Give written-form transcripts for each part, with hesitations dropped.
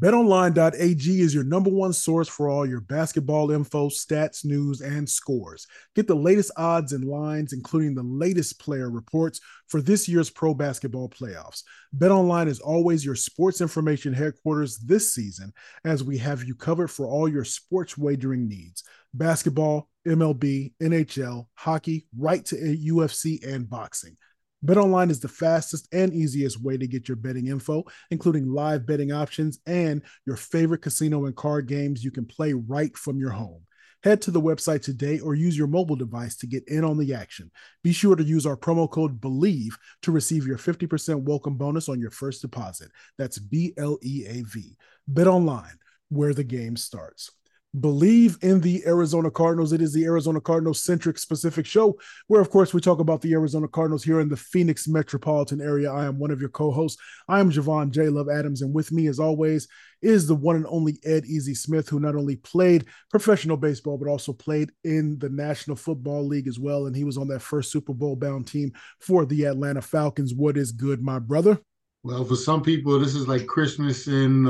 BetOnline.ag is your number one source for all your basketball info, stats, news, and scores. Get the latest odds and lines, including the latest player reports for this year's pro basketball playoffs. BetOnline is always your sports information headquarters this season, as we have you covered for all your sports wagering needs. Basketball, MLB, NHL, hockey, right to UFC, and boxing. BetOnline is the fastest and easiest way to get your betting info, including live betting options and your favorite casino and card games you can play right from your home. Head to the website today or use your mobile device to get in on the action. Be sure to use our promo code BLEAV to receive your 50% welcome bonus on your first deposit. That's BLEAV. BetOnline, where the game starts. Bleav in the Arizona Cardinals. It is the Arizona Cardinals-centric specific show where, of course, we talk about the Arizona Cardinals here in the Phoenix metropolitan area. I am one of your co-hosts. I am Javon J Love Adams, and with me, as always, is the one and only Ed Easy Smith, who not only played professional baseball, but also played in the National Football League as well, and he was on that first Super Bowl-bound team for the Atlanta Falcons. What is good, my brother? Well, for some people, this is like Christmas in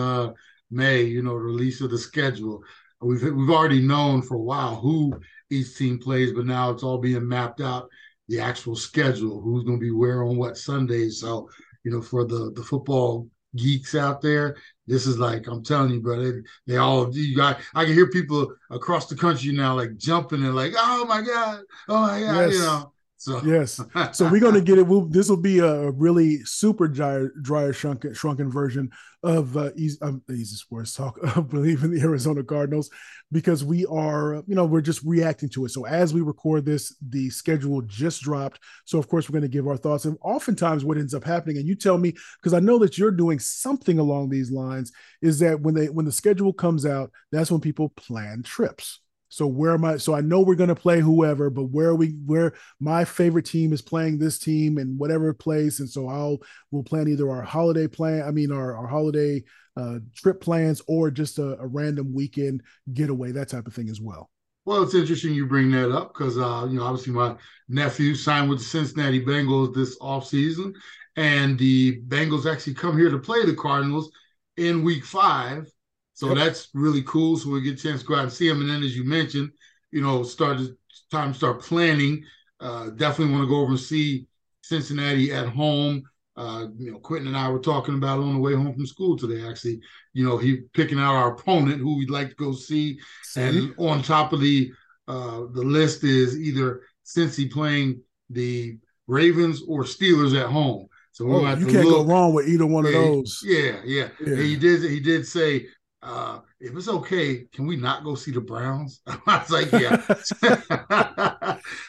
May, you know, release of the schedule. We've already known for a while who each team plays, but now it's all being mapped out, the actual schedule, who's going to be where on what Sundays. So, you know, for the football geeks out there, this is like, I'm telling you, brother, they all, you got, I can hear people across the country now like jumping and like, oh my God, yes. You know. So. Yes. So we're going to get it. This will be a really super dryer shrunken version of easy sports talk, Bleav in the Arizona Cardinals, because we are, you know, we're just reacting to it. So as we record this, the schedule just dropped. So of course we're going to give our thoughts, and oftentimes what ends up happening, and you tell me, because I know that you're doing something along these lines, is that when the schedule comes out, that's when people plan trips. So where am I? So I know we're going to play whoever, but where my favorite team is playing this team in whatever place. And so we'll plan either our holiday plan. I mean, our holiday trip plans, or just a random weekend getaway, that type of thing as well. Well, it's interesting you bring that up because, you know, obviously my nephew signed with the Cincinnati Bengals this offseason, and the Bengals actually come here to play the Cardinals in week 5. So that's really cool. So we get a chance to go out and see them. And then, as you mentioned, you know, start planning. Definitely want to go over and see Cincinnati at home. You know, Quentin and I were talking about on the way home from school today, actually. You know, he picking out our opponent, who we'd like to go see. And on top of the list is either Cincy playing the Ravens or Steelers at home. So we're going to have to look. You can't go wrong with either one of those. Yeah. He did say, if it's okay, can we not go see the Browns? I was like, yeah.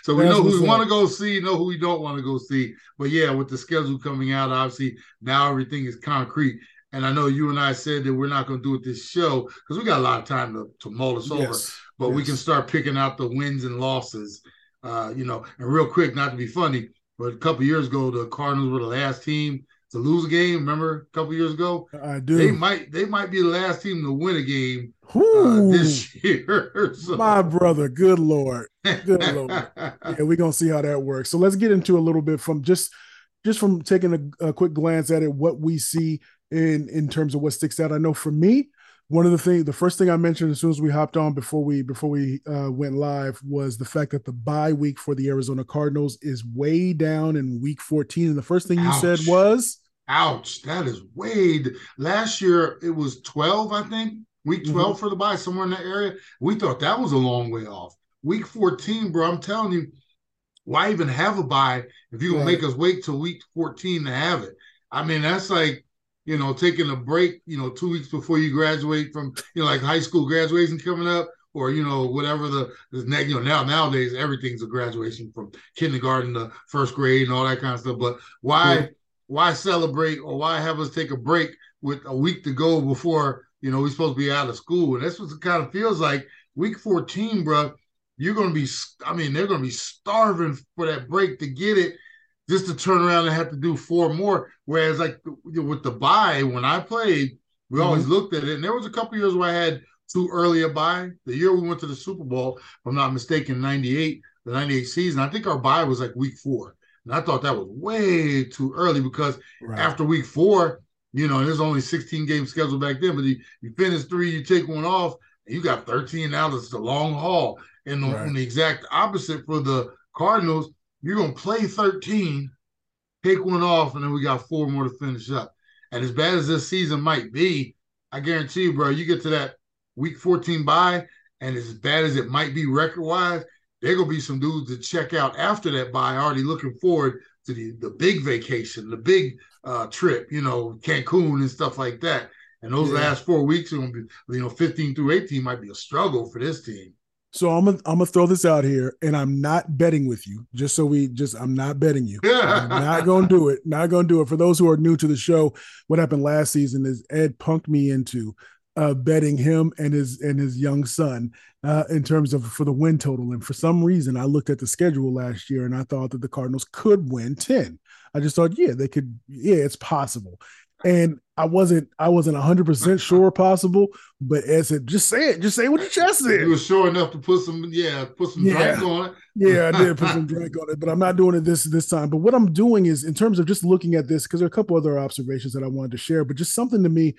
So we know who we want to go see, know who we don't want to go see. But yeah, with the schedule coming out, obviously now everything is concrete. And I know you and I said that we're not going to do it this show because we got a lot of time to mull this over. But we can start picking out the wins and losses. You know, and real quick, not to be funny, but a couple of years ago, the Cardinals were the last team to lose a game. Remember a couple years ago? I do. They might be the last team to win a game this year. So. My brother, good Lord. Good Lord. Yeah, we're going to see how that works. So let's get into a little bit from just from taking a quick glance at it, what we see in terms of what sticks out. I know for me, one of the things, the first thing I mentioned as soon as we hopped on before we went live, was the fact that the bye week for the Arizona Cardinals is way down in week 14. And the first thing you said was, "Ouch, that is way." Last year it was 12, I think, week 12 for the bye, somewhere in that area. We thought that was a long way off. Week 14, bro. I'm telling you, why even have a bye if you're gonna make us wait till week 14 to have it? I mean, that's like, you know, taking a break, you know, 2 weeks before you graduate from, you know, like high school graduation coming up, or, you know, whatever you know, nowadays, everything's a graduation from kindergarten to first grade and all that kind of stuff. But why celebrate, or why have us take a break with a week to go before, you know, we're supposed to be out of school? And that's what it kind of feels like. Week 14, bro, you're going to be, I mean, they're going to be starving for that break to get it, just to turn around and have to do 4 more. Whereas, like, with the bye, when I played, we always looked at it. And there was a couple years where I had too early a bye. The year we went to the Super Bowl, if I'm not mistaken, 98, the 98 season, I think our bye was like week 4. And I thought that was way too early because after week 4, you know, there's only 16 games scheduled back then, but you finish 3, you take one off, and you got 13 now. It's the long haul. And on the exact opposite for the Cardinals, you're going to play 13, take one off, and then we got 4 more to finish up. And as bad as this season might be, I guarantee you, bro, you get to that week 14 bye, and as bad as it might be record-wise, there going to be some dudes that check out after that bye already looking forward to the big vacation, the big trip, you know, Cancun and stuff like that. And those last 4 weeks are going to be, you know, 15 through 18 might be a struggle for this team. So I'm gonna throw this out here, and I'm not betting with you. I'm not betting you. I'm not gonna do it. Not gonna do it. For those who are new to the show, what happened last season is Ed punked me into betting him and his young son in terms of for the win total. And for some reason, I looked at the schedule last year, and I thought that the Cardinals could win 10. I just thought, they could. Yeah, it's possible. And I wasn't 100% sure possible, but Ed said, just say what your chest said. You were sure enough to put some drink on it. Yeah, I did put some drink on it, but I'm not doing it this time. But what I'm doing is in terms of just looking at this, because there are a couple other observations that I wanted to share, but just something to me.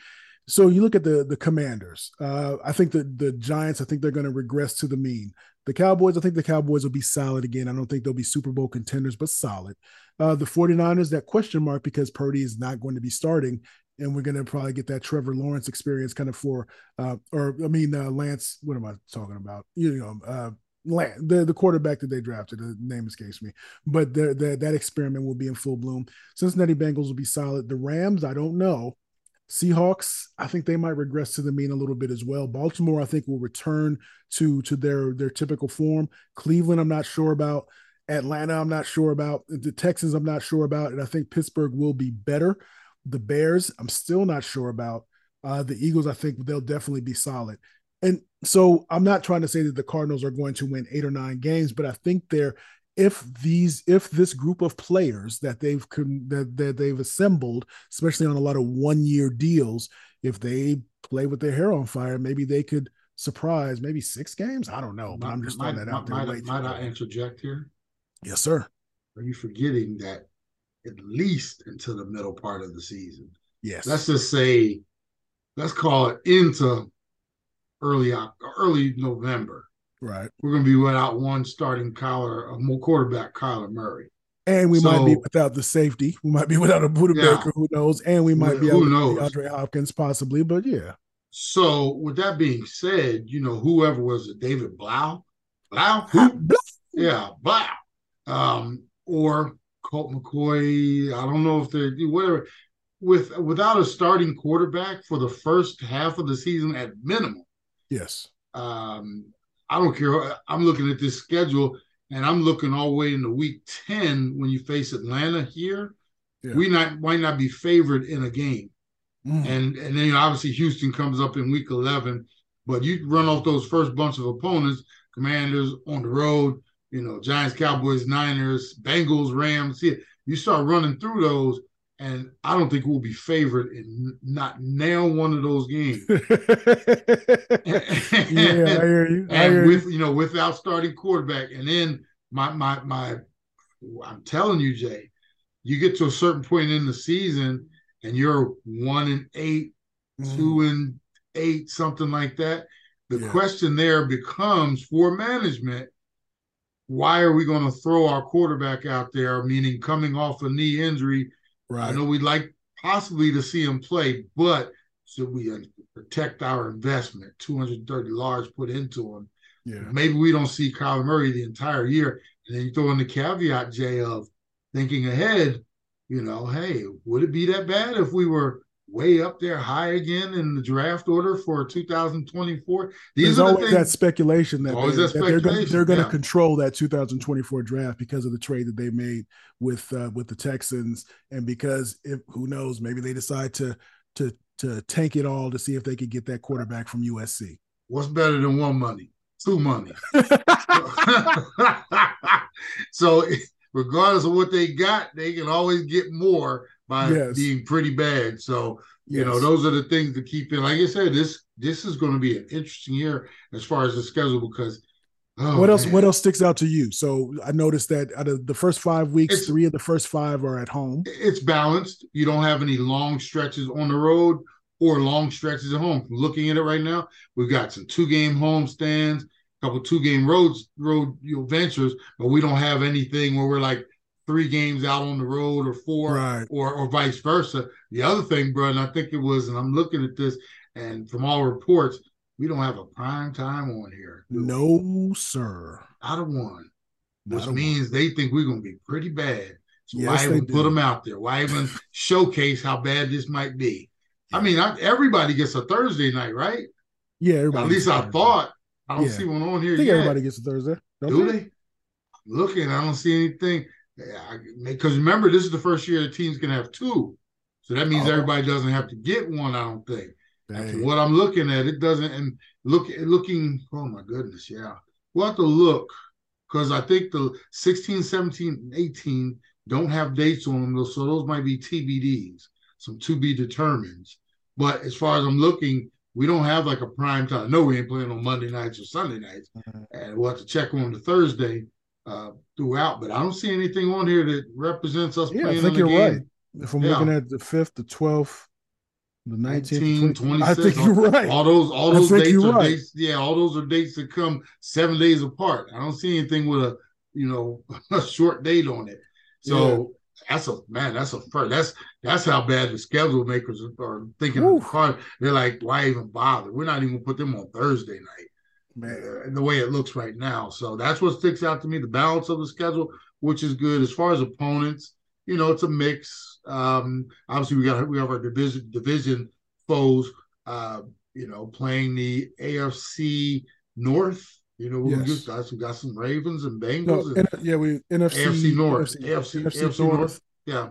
So you look at the Commanders. I think the Giants, I think they're going to regress to the mean. The Cowboys, I think the Cowboys will be solid again. I don't think they'll be Super Bowl contenders, but solid. The 49ers, that question mark, because Purdy is not going to be starting, and we're going to probably get that Trevor Lawrence experience kind of Lance, what am I talking about? You know, Lance, the quarterback that they drafted, the name escapes me, but that experiment will be in full bloom. Cincinnati Bengals will be solid. The Rams, I don't know. Seahawks, I think they might regress to the mean a little bit as well. Baltimore, I think, will return to their typical form. Cleveland, I'm not sure about. Atlanta, I'm not sure about. The Texans, I'm not sure about. And I think Pittsburgh will be better. The Bears, I'm still not sure about. The Eagles, I think they'll definitely be solid. And so I'm not trying to say that the Cardinals are going to win 8 or 9 games, but I think if this group of players that they've assembled, especially on a lot of one-year deals, if they play with their hair on fire, maybe they could surprise, maybe 6 games. I don't know, but I'm just throwing that out there. Might I interject here? Yes, sir. Are you forgetting that at least into the middle part of the season? Yes. Let's call it into early November. Right, we're going to be without one starting quarterback, Kyler Murray, and we might be without the safety. We might be without a Budda Baker, who knows? And we might be without Andre Hopkins, possibly. But yeah. So with that being said, you know, whoever was it, David Blau, Blau, or Colt McCoy. I don't know if they're whatever. Without a starting quarterback for the first half of the season at minimum. Yes. I don't care. I'm looking at this schedule, and I'm looking all the way into week 10 when you face Atlanta here. Yeah. We might not be favored in a game. Mm. And then, you know, obviously Houston comes up in week 11, but you run off those first bunch of opponents, Commanders on the road, you know, Giants, Cowboys, Niners, Bengals, Rams. Here. You start running through those, and I don't think we'll be favored in not nail one of those games. I hear you. Without starting quarterback. And then my I'm telling you, Jay, you get to a certain point in the season and you're 1-8, 2-8, something like that. The question there becomes for management, why are we going to throw our quarterback out there? Meaning coming off a knee injury. Right. I know we'd like possibly to see him play, but should we protect our investment? 230 large put into him. Yeah. Maybe we don't see Kyler Murray the entire year. And then you throw in the caveat, Jay, of thinking ahead, you know, hey, would it be that bad if we were way up there high again in the draft order for 2024? There's always that speculation that they're going to control that 2024 draft because of the trade that they made with the Texans, and because who knows, maybe they decide to tank it all to see if they could get that quarterback from USC. What's better than one money? Two money. So regardless of what they got, they can always get more by being pretty bad. So, you know, those are the things to keep in. Like I said, this is going to be an interesting year as far as the schedule because what else sticks out to you? So I noticed that out of the first 5 weeks, three of the first five are at home. It's balanced. You don't have any long stretches on the road or long stretches at home. Looking at it right now, we've got some 2-game home stands, a couple 2-game road ventures, but we don't have anything where we're like 3 games out on the road or 4 or vice versa. The other thing, bro, and I think it was, and I'm looking at this, and from all reports, we don't have a prime time on here. No, sir. Out of one. Which means they think we're going to be pretty bad. So why even put them out there? Why even showcase how bad this might be? I mean, everybody gets a Thursday night, right? Yeah, everybody. At least I thought. I don't see one on here yet. I think everybody gets a Thursday. Do they? I'm looking. I don't see anything. Because remember, this is the first year the team's going to have 2. So that means everybody doesn't have to get one, I don't think. After what I'm looking at, it doesn't. And looking, oh my goodness, we'll have to look because I think the 16, 17, and 18 don't have dates on them, though, so those might be TBDs, some to be determined. But as far as I'm looking, we don't have like a prime time. No, we ain't playing on Monday nights or Sunday nights, and we'll have to check on the Thursday throughout. But I don't see anything on here that represents us playing. I think you're right. If I'm looking at the 5th, the 12th. The 19th, 26th. I think you're right. All those dates are right. All those are dates that come 7 days apart. I don't see anything with a a short date on it. So that's a first. That's how bad the schedule makers are thinking. They're like, why even bother? We're not even gonna put them on Thursday night. Man, the way it looks right now. So that's what sticks out to me. The balance of the schedule, which is good as far as opponents. It's a mix. Obviously, we have our division foes. Playing the AFC North. We got some Ravens and Bengals. AFC North. AFC North. Yeah.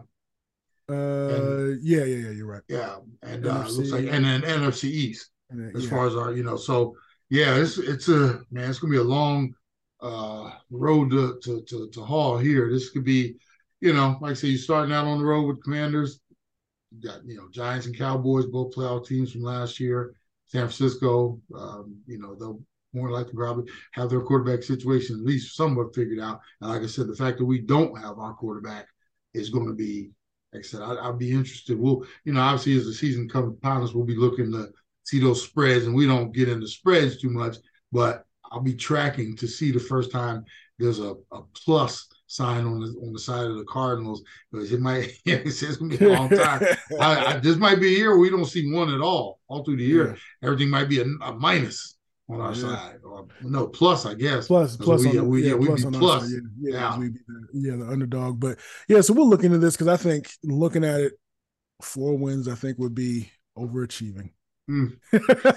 You're right. Yeah, and looks like and then NFC East as far as our So it's gonna be a long road to haul here. This could be. Like I say, you're starting out on the road with Commanders. You got, Giants and Cowboys, both playoff teams from last year. San Francisco, they'll more likely probably have their quarterback situation at least somewhat figured out. And like I said, the fact that we don't have our quarterback is going to be, like I said, I'll be interested. We'll, obviously as the season comes upon us, we'll be looking to see those spreads, and we don't get into spreads too much, but I'll be tracking to see the first time there's a plus sign on the side of the Cardinals, because it's gonna be a long time. This might be a year where we don't see one at all through the year. Everything might be a minus on our side, or no plus, I guess. Plus, we'd be plus. The underdog, but so we'll look into this because I think looking at it, 4 wins I think would be overachieving.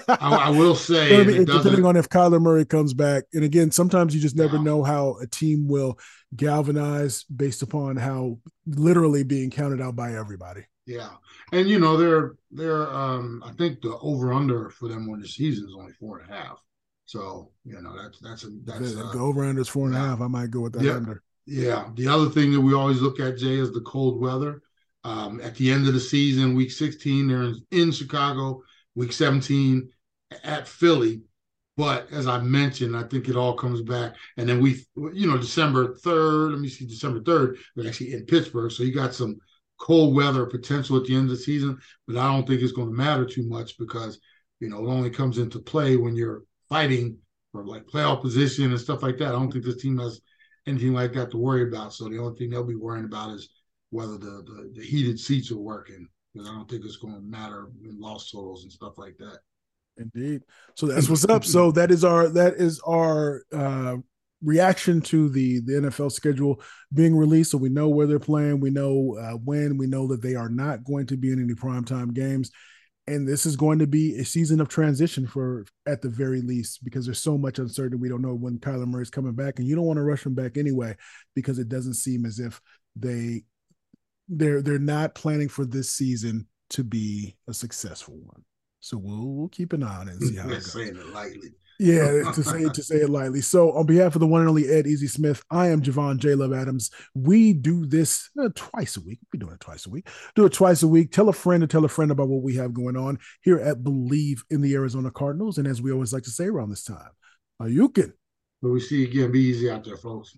I will say, depending on if Kyler Murray comes back, and again, sometimes you just never know how a team will galvanize based upon how literally being counted out by everybody. Yeah, and they're I think the over under for them on the season is only 4.5. So the over under is 4.5. I might go with the under. Yeah, the other thing that we always look at, Jay, is the cold weather. At the end of the season, week 16, they're in Chicago. Week 17 at Philly, but as I mentioned, I think it all comes back. And then we, December 3rd, December 3rd, we're actually in Pittsburgh. So you got some cold weather potential at the end of the season, but I don't think it's going to matter too much because, it only comes into play when you're fighting for like playoff position and stuff like that. I don't think this team has anything like that to worry about. So the only thing they'll be worrying about is whether the heated seats are working. Because I don't think it's going to matter in loss totals and stuff like that. Indeed. So that's what's up. So that is our reaction to the NFL schedule being released. So we know where they're playing. We know when. We know that they are not going to be in any primetime games. And this is going to be a season of transition for, at the very least, because there's so much uncertainty. We don't know when Kyler Murray's coming back, and you don't want to rush him back anyway because it doesn't seem as if they're not planning for this season to be a successful one. So we'll keep an eye on it and see how it goes. Saying it lightly. Yeah, to say it lightly. So on behalf of the one and only Ed Easy Smith, I am Javon J Love Adams. We do this twice a week. We're doing it twice a week. Do it twice a week. Tell a friend to tell a friend about what we have going on here at Bleav in the Arizona Cardinals. And as we always like to say around this time, you can. We'll see you again. Be easy out there, folks.